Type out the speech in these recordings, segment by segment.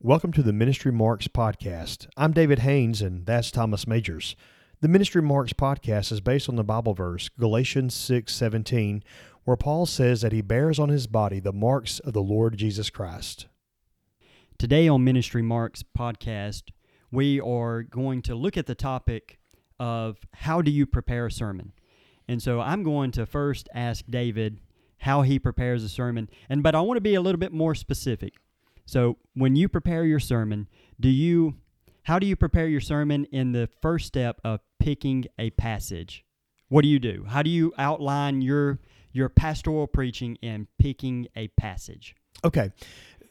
Welcome to the Ministry Marks Podcast. I'm David Haynes, and that's Thomas Majors. The Ministry Marks Podcast is based on the Bible verse, Galatians 6:17, where Paul says that he bears on his body the marks of the Lord Jesus Christ. Today on Ministry Marks Podcast, we are going to look at the topic of how do you prepare a sermon? And so I'm going to first ask David how he prepares a sermon, but I want to be a little bit more specific. So when you prepare your sermon, how do you prepare your sermon in the first step of picking a passage? What do you do? How do you outline your pastoral preaching in picking a passage? Okay.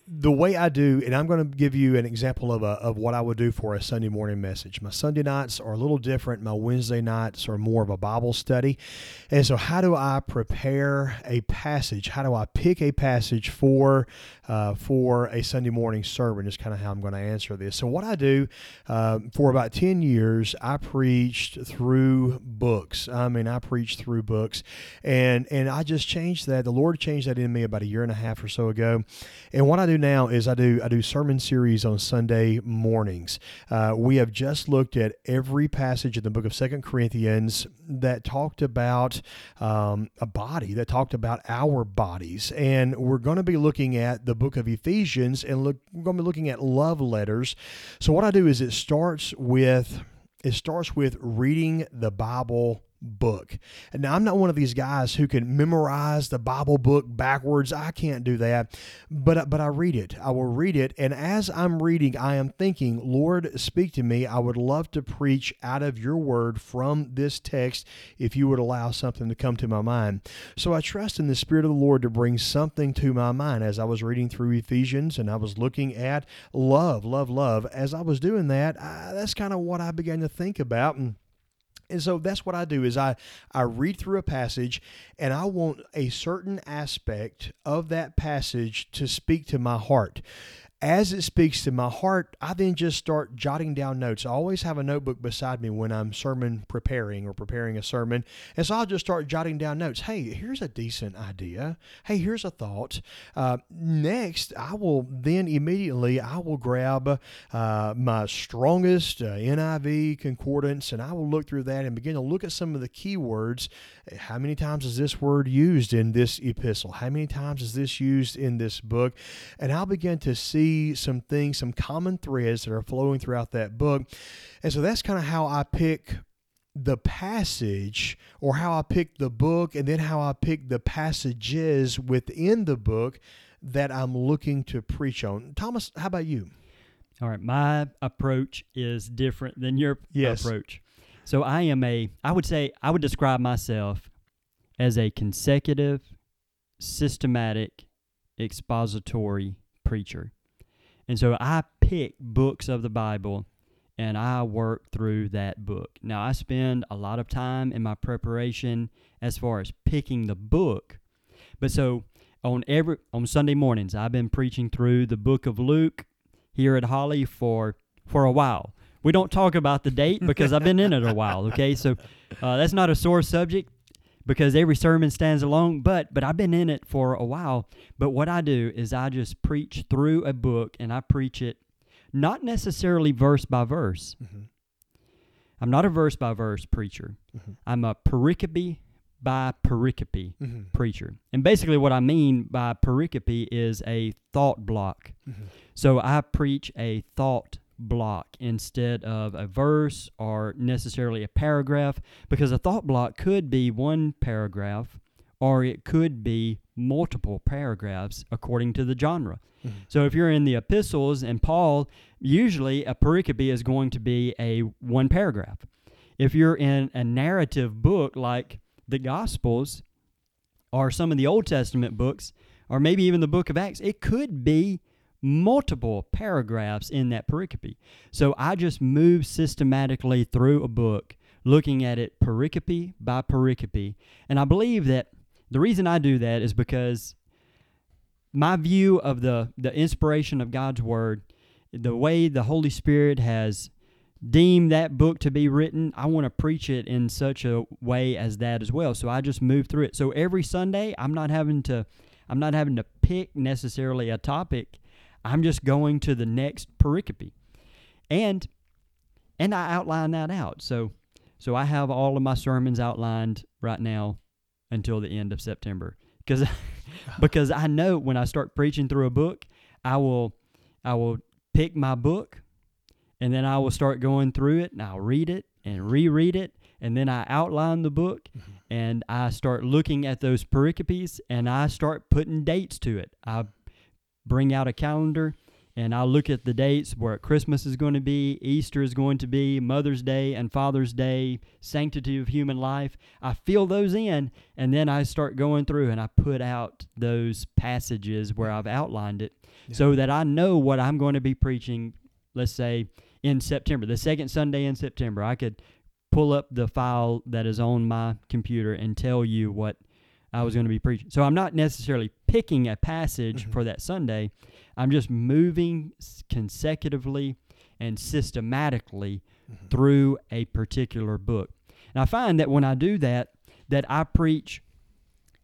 The way I do, and I'm going to give you an example of what I would do for a Sunday morning message. My Sunday nights are a little different. My Wednesday nights are more of a Bible study. And so how do I prepare a passage? How do I pick a passage for a Sunday morning sermon is kind of how I'm going to answer this. So what I do, for about 10 years, I preached through books. And I just changed that. The Lord changed that in me about a year and a half or so ago. And what I do now is I do sermon series on Sunday mornings. We have just looked at every passage in the book of 2 Corinthians that talked about a body, that talked about our bodies. And we're going to be looking at the book of Ephesians, and we're going to be looking at love letters. So what I do is it starts with reading the Bible book. Now, I'm not one of these guys who can memorize the Bible book backwards. I can't do that, but I read it. I will read it, and as I'm reading, I am thinking, Lord, speak to me. I would love to preach out of your word from this text if you would allow something to come to my mind. So I trust in the Spirit of the Lord to bring something to my mind as I was reading through Ephesians, and I was looking at love. As I was doing that, that's kind of what I began to think about, And so that's what I do is I read through a passage, and I want a certain aspect of that passage to speak to my heart. As it speaks to my heart, I then just start jotting down notes. I always have a notebook beside me when I'm preparing a sermon. And so I'll just start jotting down notes. Hey, here's a decent idea. Hey, here's a thought. Next, I will grab my strongest NIV concordance, and I will look through that and begin to look at some of the keywords. How many times is this word used in this epistle? How many times is this used in this book? And I'll begin to see some things, some common threads that are flowing throughout that book. And so that's kind of how I pick the passage, or how I pick the book, and then how I pick the passages within the book that I'm looking to preach on. Thomas, how about you? All right. My approach is different than your approach. So I would describe myself as a consecutive, systematic, expository preacher. And so I pick books of the Bible, and I work through that book. Now, I spend a lot of time in my preparation as far as picking the book. But so on Sunday mornings, I've been preaching through the book of Luke here at Holly for a while. We don't talk about the date because I've been in it a while, okay? So that's not a sore subject because every sermon stands alone, but I've been in it for a while. But what I do is I just preach through a book, and I preach it not necessarily verse by verse. Mm-hmm. I'm not a verse by verse preacher. Mm-hmm. I'm a pericope by pericope preacher. And basically what I mean by pericope is a thought block. Mm-hmm. So I preach a thought block instead of a verse or necessarily a paragraph, because a thought block could be one paragraph or it could be multiple paragraphs according to the genre. Mm-hmm. So if you're in the epistles and Paul, usually a pericope is going to be a one paragraph. If you're in a narrative book like the Gospels or some of the Old Testament books, or maybe even the book of Acts, it could be multiple paragraphs in that pericope. So I just move systematically through a book, looking at it pericope by pericope. And I believe that the reason I do that is because my view of the inspiration of God's Word, the way the Holy Spirit has deemed that book to be written, I want to preach it in such a way as that as well. So I just move through it. So every Sunday, I'm not having to pick necessarily a topic. I'm just going to the next pericope. And I outline that out. So I have all of my sermons outlined right now until the end of September. Because I know when I start preaching through a book, I will pick my book, and then I will start going through it, and I'll read it and reread it, and then I outline the book, mm-hmm. and I start looking at those pericopes, and I start putting dates to it. I bring out a calendar, and I look at the dates where Christmas is going to be, Easter is going to be, Mother's Day and Father's Day, Sanctity of Human Life. I fill those in, and then I start going through, and I put out those passages where I've outlined it, yeah. so that I know what I'm going to be preaching, let's say, in September, the second Sunday in September. I could pull up the file that is on my computer and tell you what I was going to be preaching. So I'm not necessarily picking a passage mm-hmm. for that Sunday. I'm just moving consecutively and systematically mm-hmm. through a particular book. And I find that when I do that, that I preach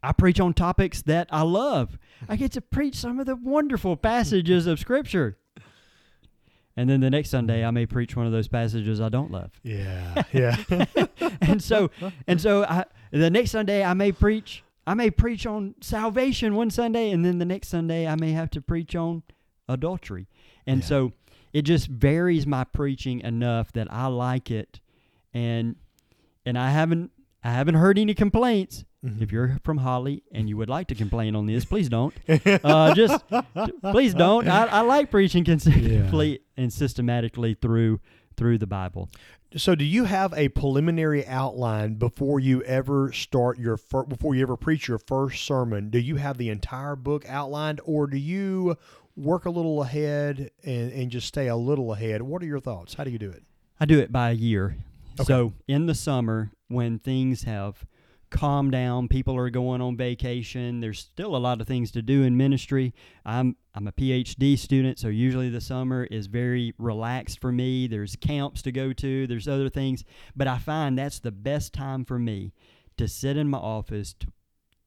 on topics that I love. I get to preach some of the wonderful passages of Scripture. And then the next Sunday, I may preach one of those passages I don't love. Yeah, yeah. And so the next Sunday, I may preach on salvation one Sunday, and then the next Sunday, I may have to preach on adultery. And yeah. so it just varies my preaching enough that I like it, and I haven't heard any complaints. Mm-hmm. If you're from Holly and you would like to complain on this, please don't. Please don't. I like preaching consecutively yeah. and systematically through the Bible. So, do you have a preliminary outline before you ever preach your first sermon? Do you have the entire book outlined, or do you work a little ahead and just stay a little ahead? What are your thoughts? How do you do it? I do it by a year. Okay. So, in the summer when things have calm down, people are going on vacation, there's still a lot of things to do in ministry. I'm a PhD student, so usually the summer is very relaxed for me. There's camps to go to, there's other things, but I find that's the best time for me to sit in my office,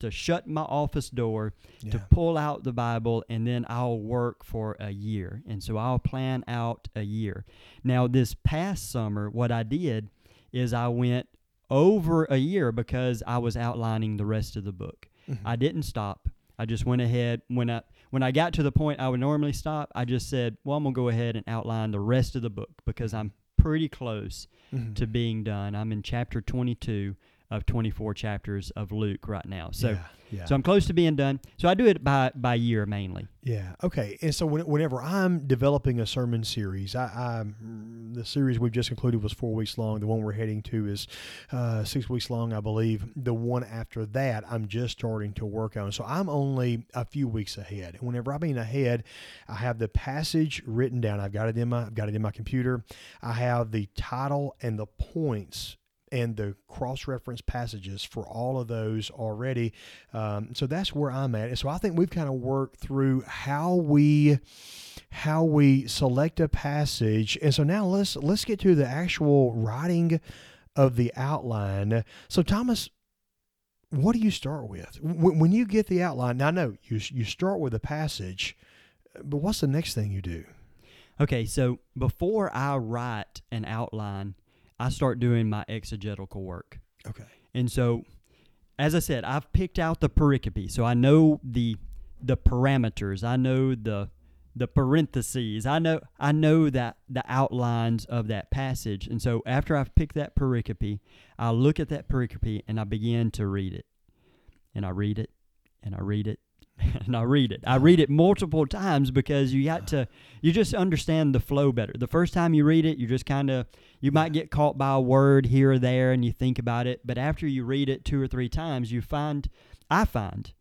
to shut my office door, yeah. to pull out the Bible, and then I'll work for a year. And so I'll plan out a year. Now this past summer, what I did is I went over a year because I was outlining the rest of the book. Mm-hmm. I didn't stop. I just went ahead. When I got to the point I would normally stop, I just said, well, I'm going to go ahead and outline the rest of the book because I'm pretty close mm-hmm. to being done. I'm in chapter 22 of 24 chapters of Luke right now. So So I'm close to being done. So I do it by year mainly. Yeah. Okay. And so whenever I'm developing a sermon series, the series we've just concluded was 4 weeks long. The one we're heading to is 6 weeks long, I believe. The one after that, I'm just starting to work on. So I'm only a few weeks ahead. And whenever I mean ahead, I have the passage written down. I've got it in my computer. I have the title and the points and the cross-reference passages for all of those already. So that's where I'm at. And so I think we've kind of worked through how we select a passage. And so now let's get to the actual writing of the outline. So Thomas, what do you start with? When you get the outline, now I know you start with a passage, but what's the next thing you do? Okay, so before I write an outline, I start doing my exegetical work. Okay. And so, as I said, I've picked out the pericope. So I know the parameters. I know the parentheses. I know that the outlines of that passage. And so after I've picked that pericope, I look at that pericope and I begin to read it. And I read it. And I read it. And I read it. I read it multiple times because you just understand the flow better. The first time you read it, you might get caught by a word here or there and you think about it. But after you read it two or three times, I find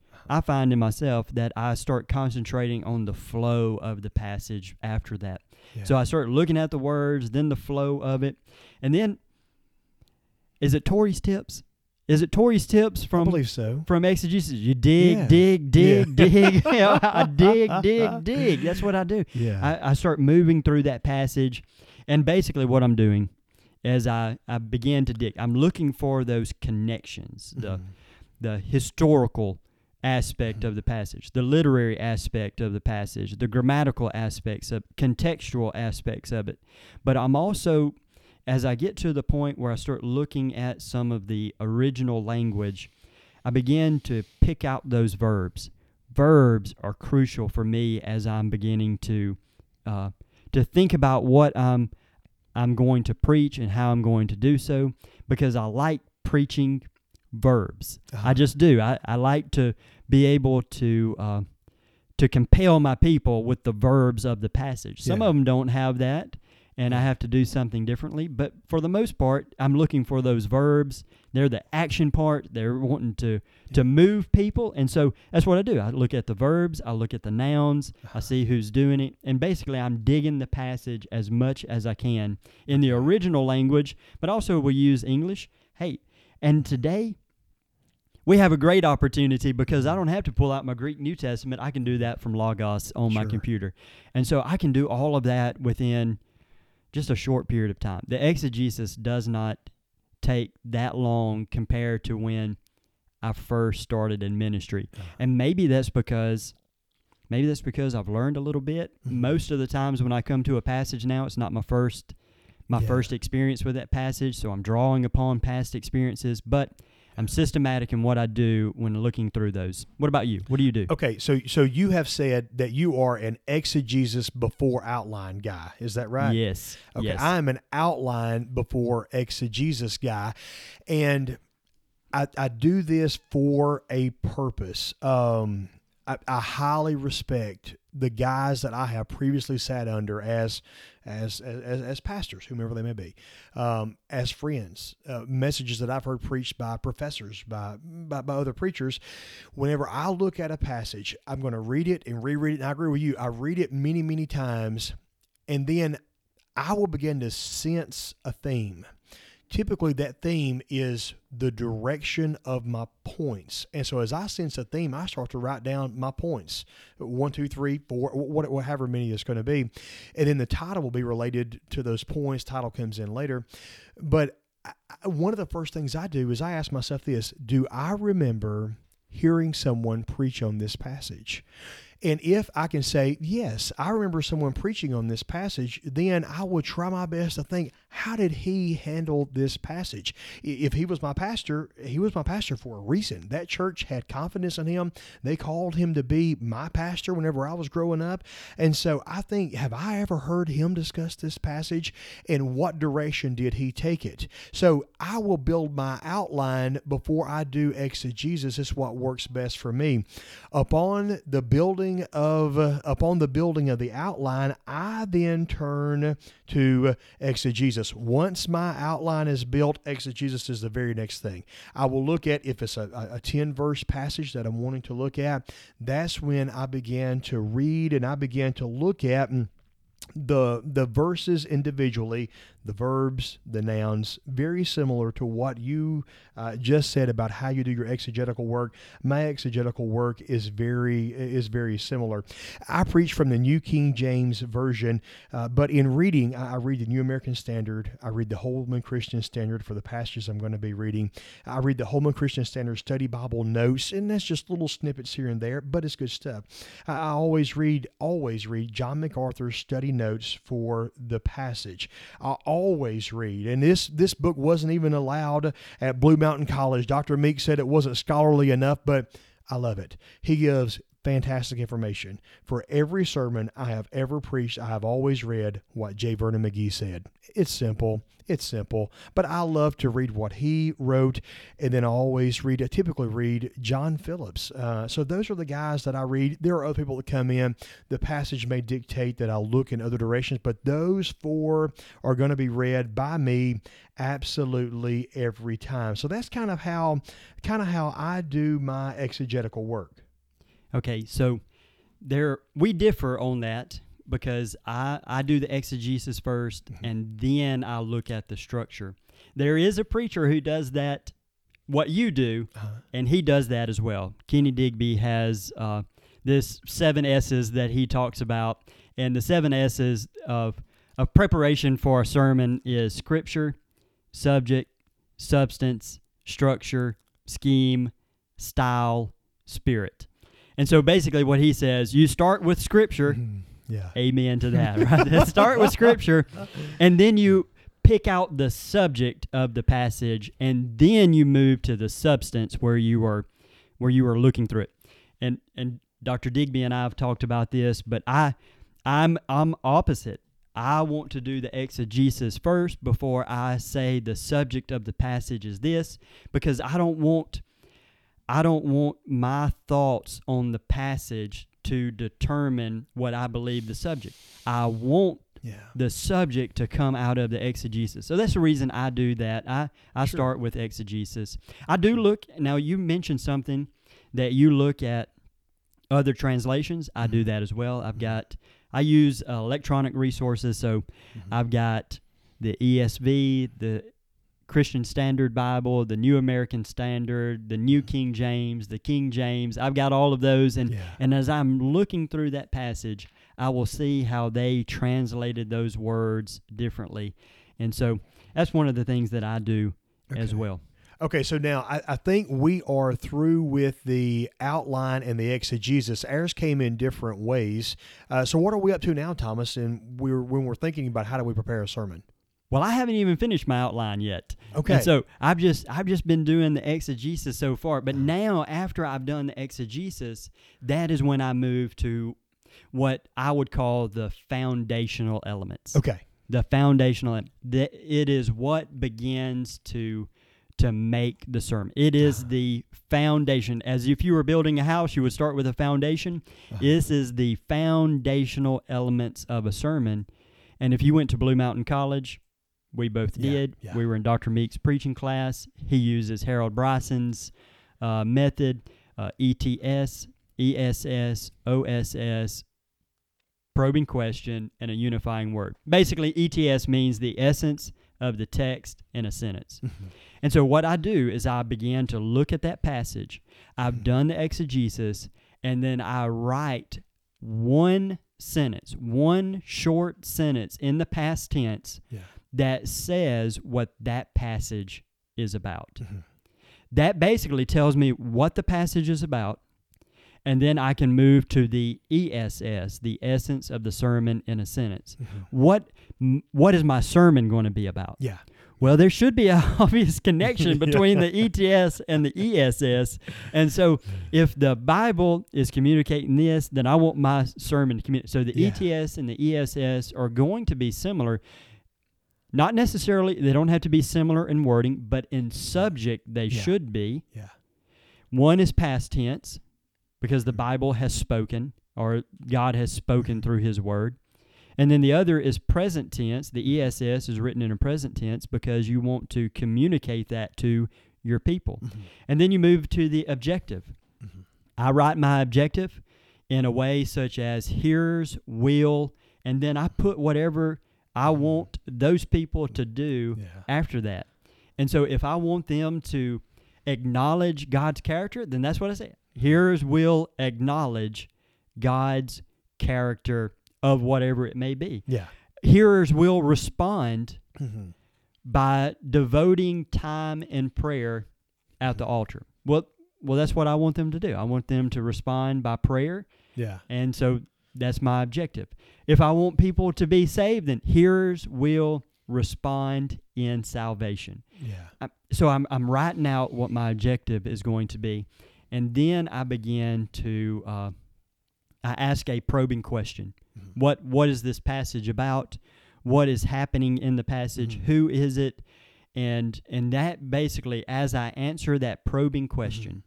in myself that I start concentrating on the flow of the passage after that. Yeah. So I start looking at the words, then the flow of it. And then, is it Tori's tips? Is it Tori's tips from, I believe so, from exegesis? You dig, yeah. dig, dig. You know, I dig. That's what I do. Yeah. I start moving through that passage. And basically what I'm doing is I begin to dig. I'm looking for those connections, the historical aspect of the passage, the literary aspect of the passage, the grammatical aspects of contextual aspects of it. But I'm also, as I get to the point where I start looking at some of the original language, I begin to pick out those verbs. Verbs are crucial for me as I'm beginning to think about what I'm going to preach and how I'm going to do so, because I like preaching verbs. I just do. I like to be able to compel my people with the verbs of the passage. Some of them don't have that, and I have to do something differently. But for the most part, I'm looking for those verbs. They're the action part. They're wanting to move people, and so that's what I do. I look at the verbs. I look at the nouns. I see who's doing it, and basically I'm digging the passage as much as I can in the original language, but also we use English. Hey, and today we have a great opportunity because I don't have to pull out my Greek New Testament. I can do that from Logos on my computer. And so I can do all of that within just a short period of time. The exegesis does not take that long compared to when I first started in ministry. And maybe that's because I've learned a little bit. Most of the times when I come to a passage now, it's not my first experience with that passage, so I'm drawing upon past experiences, but I'm systematic in what I do when looking through those. What about you? What do you do? Okay, so you have said that you are an exegesis before outline guy. Is that right? Yes. Okay, yes. I'm an outline before exegesis guy, and I do this for a purpose. I highly respect the guys that I have previously sat under as pastors, whomever they may be, as friends, messages that I've heard preached by professors, by other preachers. Whenever I look at a passage, I'm going to read it and reread it. And I agree with you. I read it many, many times, and then I will begin to sense a theme. Typically, that theme is the direction of my points. And so as I sense a theme, I start to write down my points, 1, 2, 3, 4, however many it's going to be. And then the title will be related to those points. Title comes in later. But one of the first things I do is I ask myself this: do I remember hearing someone preach on this passage? And if I can say, yes, I remember someone preaching on this passage, then I will try my best to think, how did he handle this passage? If he was my pastor, he was my pastor for a reason. That church had confidence in him. They called him to be my pastor whenever I was growing up. And so I think, have I ever heard him discuss this passage? And what direction did he take it? So I will build my outline before I do exegesis. It's what works best for me. Upon the building of the outline, I then turn to exegesis. Once my outline is built, exegesis is the very next thing. I will look at, if it's a 10-verse passage that I'm wanting to look at, that's when I begin to read and I begin to look at the verses individually, the verbs, the nouns, very similar to what you just said about how you do your exegetical work. My exegetical work is very similar. I preach from the New King James Version, but in reading, I read the New American Standard. I read the Holman Christian Standard for the passages I'm going to be reading. I read the Holman Christian Standard Study Bible notes, and that's just little snippets here and there, but it's good stuff. I always read John MacArthur's study notes for the passage. I always read, and this book wasn't even allowed at Blue Mountain College. Dr. Meek said it wasn't scholarly enough, but I love it. He gives fantastic information. For every sermon I have ever preached, I have always read what J. Vernon McGee said. It's simple, but I love to read what he wrote, and then I typically read John Phillips. So those are the guys that I read. There are other people that come in. The passage may dictate that I look in other directions, but those four are going to be read by me absolutely every time. So that's kind of how I do my exegetical work. Okay, so we differ on that because I do the exegesis first, and then I look at the structure. There is a preacher who does that, what you do, and he does that as well. Kenny Digby has this 7 S's that he talks about, and the 7 S's of preparation for a sermon is scripture, subject, substance, structure, scheme, style, Spirit. And so basically what he says, you start with Scripture. Mm-hmm. Yeah. Amen to that, right? Start with Scripture, and then you pick out the subject of the passage, and then you move to the substance where you are looking through it. And Dr. Digby and I have talked about this, but I'm opposite. I want to do the exegesis first before I say the subject of the passage is this, because I don't want my thoughts on the passage to determine what I believe the subject. I want the subject to come out of the exegesis. So that's the reason I do that. I start with exegesis. I do look, now you mentioned something that you look at other translations. I do that as well. I use electronic resources, so I've got the ESV, the Christian Standard Bible, the New American Standard, the New King James, the King James. I've got all of those, and as I'm looking through that passage, I will see how they translated those words differently. And so that's one of the things that I do as well. Okay, so now I think we are through with the outline and the exegesis. Ours came in different ways. So what are we up to now, Thomas, and when we're thinking about how do we prepare a sermon? Well, I haven't even finished my outline yet. Okay. And so I've just been doing the exegesis so far. But now, after I've done the exegesis, that is when I move to what I would call the foundational elements. Okay. The foundational, it is what begins to make the sermon. It is the foundation. As if you were building a house, you would start with a foundation. This is the foundational elements of a sermon. And if you went to Blue Mountain College, we both did. Yeah. We were in Dr. Meek's preaching class. He uses Harold Bryson's method, ETS, ESS, OSS, probing question, and a unifying word. Basically, ETS means the essence of the text in a sentence. And so what I do is I begin to look at that passage. I've done the exegesis, and then I write one short sentence in the past tense that says what that passage is about. That basically tells me what the passage is about, and then I can move to the ESS, the essence of the sermon in a sentence. What is my sermon going to be about? Yeah. Well, there should be an obvious connection between the ETS and the ESS. And so if the Bible is communicating this, then I want my sermon to communicate. So the ETS and the ESS are going to be similar. Not necessarily, they don't have to be similar in wording, but in subject they should be. Yeah. One is past tense, because the Bible has spoken, or God has spoken through His Word. And then the other is present tense. The ESS is written in a present tense because you want to communicate that to your people. And then you move to the objective. I write my objective in a way such as hearers will, and then I put whatever I want those people to do after that. And so if I want them to acknowledge God's character, then that's what I say. Hearers will acknowledge God's character of whatever it may be. Yeah. Hearers will respond by devoting time in prayer at the altar. Well, that's what I want them to do. I want them to respond by prayer. Yeah. And so that's my objective. If I want people to be saved, then hearers will respond in salvation. Yeah. So I'm writing out what my objective is going to be. And then I begin to I ask a probing question. What is this passage about? What is happening in the passage? Who is it? And that basically, as I answer that probing question,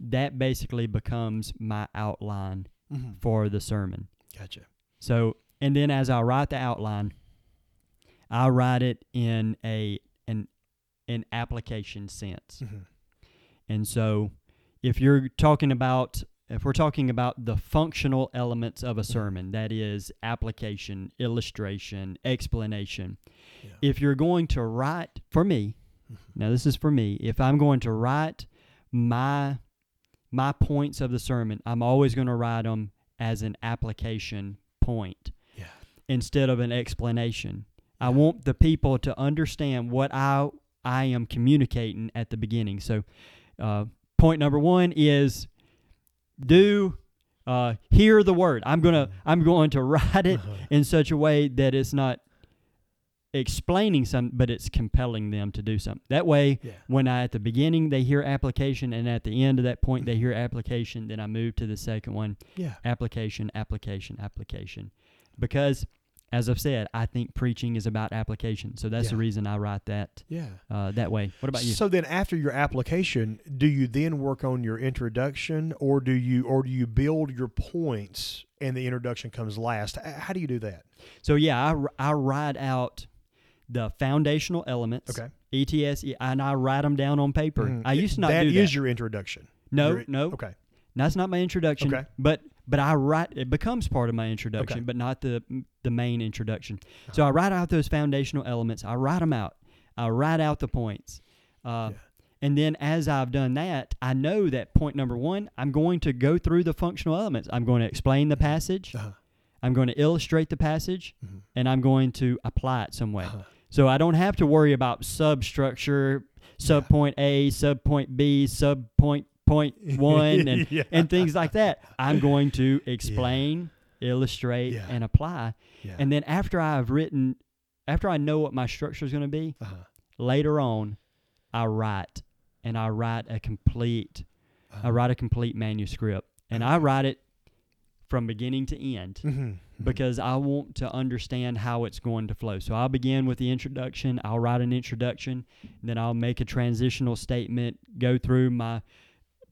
that basically becomes my outline for the sermon. Gotcha. So, and then as I write the outline, I write it in an application sense. And so if we're talking about the functional elements of a sermon, that is application, illustration, explanation. Yeah. If you're going to write, for me, now this is for me, if I'm going to write my points of the sermon, I'm always going to write them as an application point instead of an explanation. I want the people to understand what I am communicating at the beginning. So, point number one is do, hear the word. I'm going to write it in such a way that it's not explaining something, but it's compelling them to do something. That way, when I, at the beginning, they hear application, and at the end of that point, they hear application, then I move to the second one. Yeah. Application. Because, as I've said, I think preaching is about application. So that's the reason I write that that way. What about you? So then after your application, do you then work on your introduction, or do you build your points and the introduction comes last? How do you do that? So, I write out the foundational elements, ETS, and I write them down on paper. I used to not do that. That is your introduction? No. Okay. That's not my introduction, but I write, it becomes part of my introduction, but not the main introduction. Uh-huh. So I write out those foundational elements. I write them out. I write out the points. And then as I've done that, I know that point number one, I'm going to go through the functional elements. I'm going to explain the passage. Uh-huh. I'm going to illustrate the passage, and I'm going to apply it some way. Uh-huh. So I don't have to worry about substructure, subpoint A, subpoint B, subpoint point one, and and things like that. I'm going to explain, illustrate, and apply. Yeah. And then after I know what my structure is going to be, later on, I write a complete manuscript, and I write it from beginning to end because I want to understand how it's going to flow. So I'll begin with the introduction. I'll write an introduction, and then I'll make a transitional statement, go through my,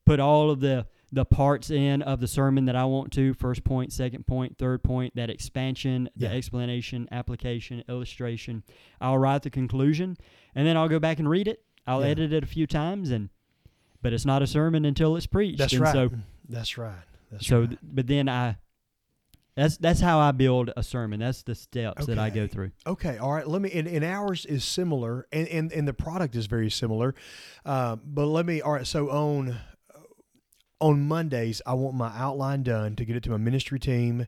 put all of the parts in of the sermon that I want to, first point, second point, third point, that expansion, the explanation, application, illustration. I'll write the conclusion, and then I'll go back and read it. I'll edit it a few times, but it's not a sermon until it's preached. That's right. But then that's how I build a sermon. That's the steps that I go through. Okay. All right. Let me, and ours is similar, and the product is very similar. But let me, all right. So on Mondays, I want my outline done to get it to my ministry team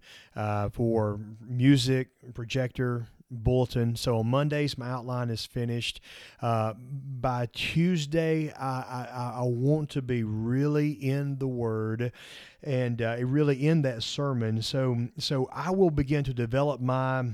for music, projector, bulletin. So on Mondays, my outline is finished. By Tuesday, I want to be really in the Word and really in that sermon. So I will begin to develop my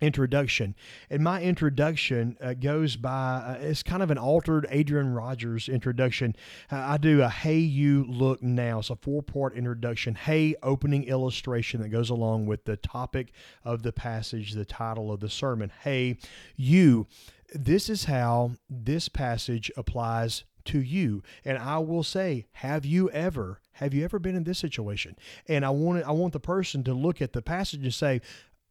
introduction. And my introduction goes by, it's kind of an altered Adrian Rogers introduction. I do a Hey You Look Now. It's a 4-part introduction. Hey, opening illustration that goes along with the topic of the passage, the title of the sermon. Hey, you, this is how this passage applies to you. And I will say, have you ever been in this situation? And I want the person to look at the passage and say,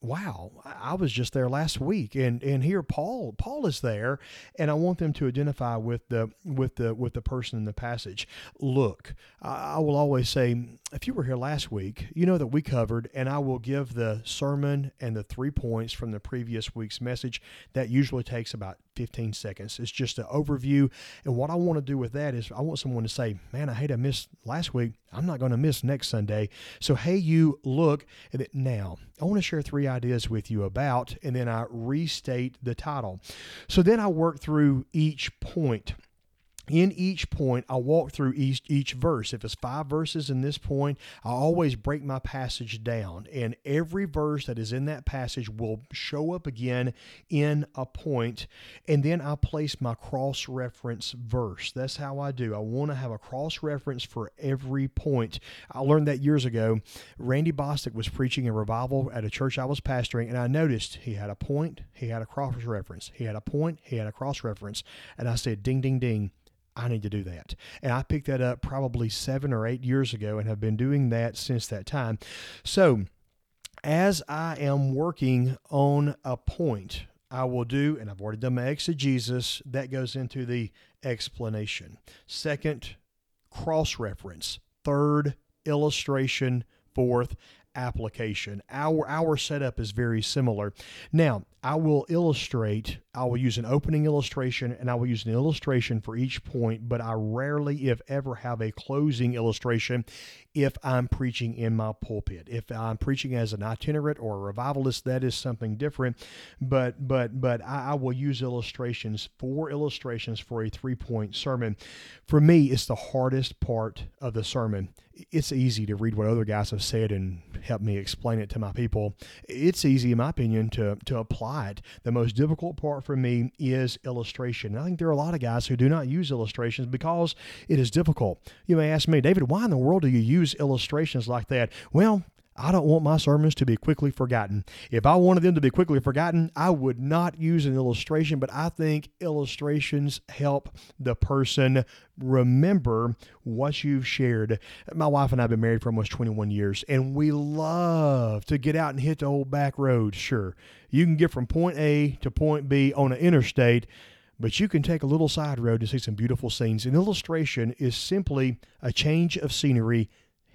wow, I was just there last week, and here Paul is there, and I want them to identify with the person in the passage. Look, I will always say, if you were here last week, you know that we covered, and I will give the sermon and the 3 points from the previous week's message. That usually takes about 15 seconds. It's just an overview, and what I want to do with that is I want someone to say, man, I hate I missed last week. I'm not going to miss next Sunday. So hey, you look at it now. I want to share 3 ideas with you about, and then I restate the title. So then I work through each point. In each point, I walk through each verse. If it's 5 verses in this point, I always break my passage down, and every verse that is in that passage will show up again in a point, and then I place my cross-reference verse. That's how I do. I want to have a cross-reference for every point. I learned that years ago. Randy Bostick was preaching a revival at a church I was pastoring, and I noticed he had a point, he had a cross-reference, he had a point, he had a cross-reference, and I said, ding, ding, ding. I need to do that. And I picked that up probably 7 or 8 years ago and have been doing that since that time. So as I am working on a point, I will do, and I've already done my exegesis, that goes into the explanation. Second, cross-reference. Third, illustration. Fourth, application. Our setup is very similar. Now, I will illustrate I will use an opening illustration, and I will use an illustration for each point, but I rarely, if ever, have a closing illustration if I'm preaching in my pulpit. If I'm preaching as an itinerant or a revivalist, that is something different, but I will use illustrations for a three-point sermon. For me, it's the hardest part of the sermon. It's easy to read what other guys have said and help me explain it to my people. It's easy, in my opinion, to apply it. The most difficult part for me is illustration. I think there are a lot of guys who do not use illustrations because it is difficult. You may ask me, David, why in the world do you use illustrations like that? Well, I don't want my sermons to be quickly forgotten. If I wanted them to be quickly forgotten, I would not use an illustration, but I think illustrations help the person remember what you've shared. My wife and I have been married for almost 21 years, and we love to get out and hit the old back road. Sure, you can get from point A to point B on an interstate, but you can take a little side road to see some beautiful scenes. An illustration is simply a change of scenery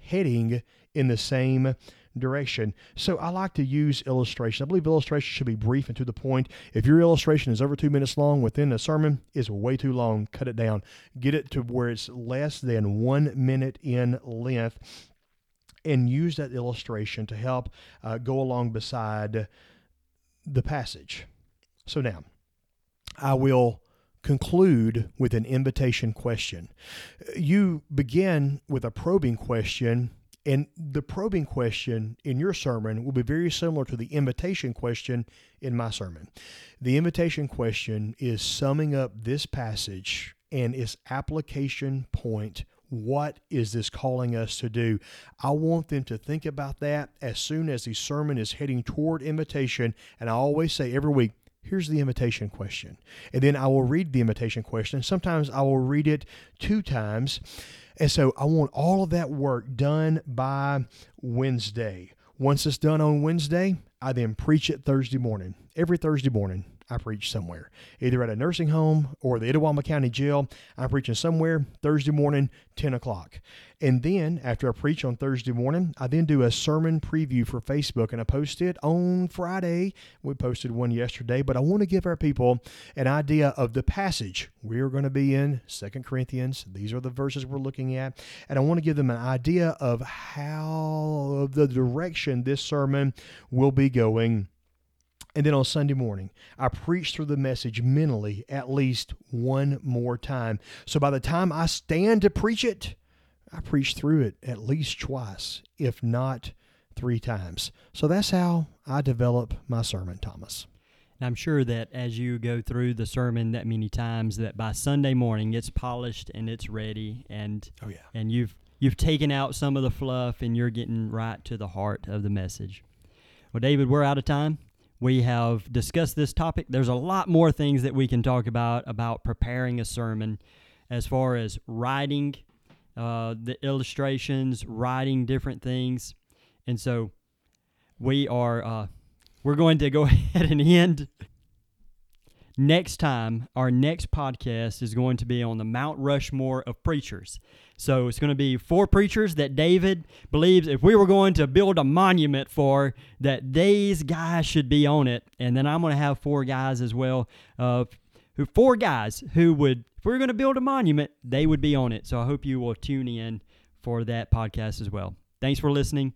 heading in the same direction. So I like to use illustration. I believe illustration should be brief and to the point. If your illustration is over 2 minutes long within a sermon, it's way too long. Cut it down. Get it to where it's less than 1 minute in length, and use that illustration to help go along beside the passage. So now, I will conclude with an invitation question. You begin with a probing question, and the probing question in your sermon will be very similar to the invitation question in my sermon. The invitation question is summing up this passage and its application point. What is this calling us to do? I want them to think about that as soon as the sermon is heading toward invitation. And I always say every week, here's the invitation question. And then I will read the invitation question. Sometimes I will read it two times. And so I want all of that work done by Wednesday. Once it's done on Wednesday, I then preach it Thursday morning. Every Thursday morning, I preach somewhere, either at a nursing home or the Itawamba County Jail. I'm preaching somewhere Thursday morning, 10 o'clock. And then after I preach on Thursday morning, I then do a sermon preview for Facebook, and I post it on Friday. We posted one yesterday, but I want to give our people an idea of the passage. We are going to be in 2 Corinthians. These are the verses we're looking at. And I want to give them an idea of how the direction this sermon will be going. And then on Sunday morning, I preach through the message mentally at least one more time. So by the time I stand to preach it, I preach through it at least twice, if not three times. So that's how I develop my sermon, Thomas. And I'm sure that as you go through the sermon that many times, that by Sunday morning it's polished and it's ready, and and you've taken out some of the fluff and you're getting right to the heart of the message. Well, David, we're out of time. We have discussed this topic. There's a lot more things that we can talk about preparing a sermon, as far as writing, the illustrations, writing different things. And so we are, we're going to go ahead and end. Next time, our next podcast is going to be on the Mount Rushmore of preachers. So it's going to be four preachers that David believes, if we were going to build a monument for, that these guys should be on it. And then I'm going to have four guys as well, four guys who would, if we were going to build a monument, they would be on it. So I hope you will tune in for that podcast as well. Thanks for listening.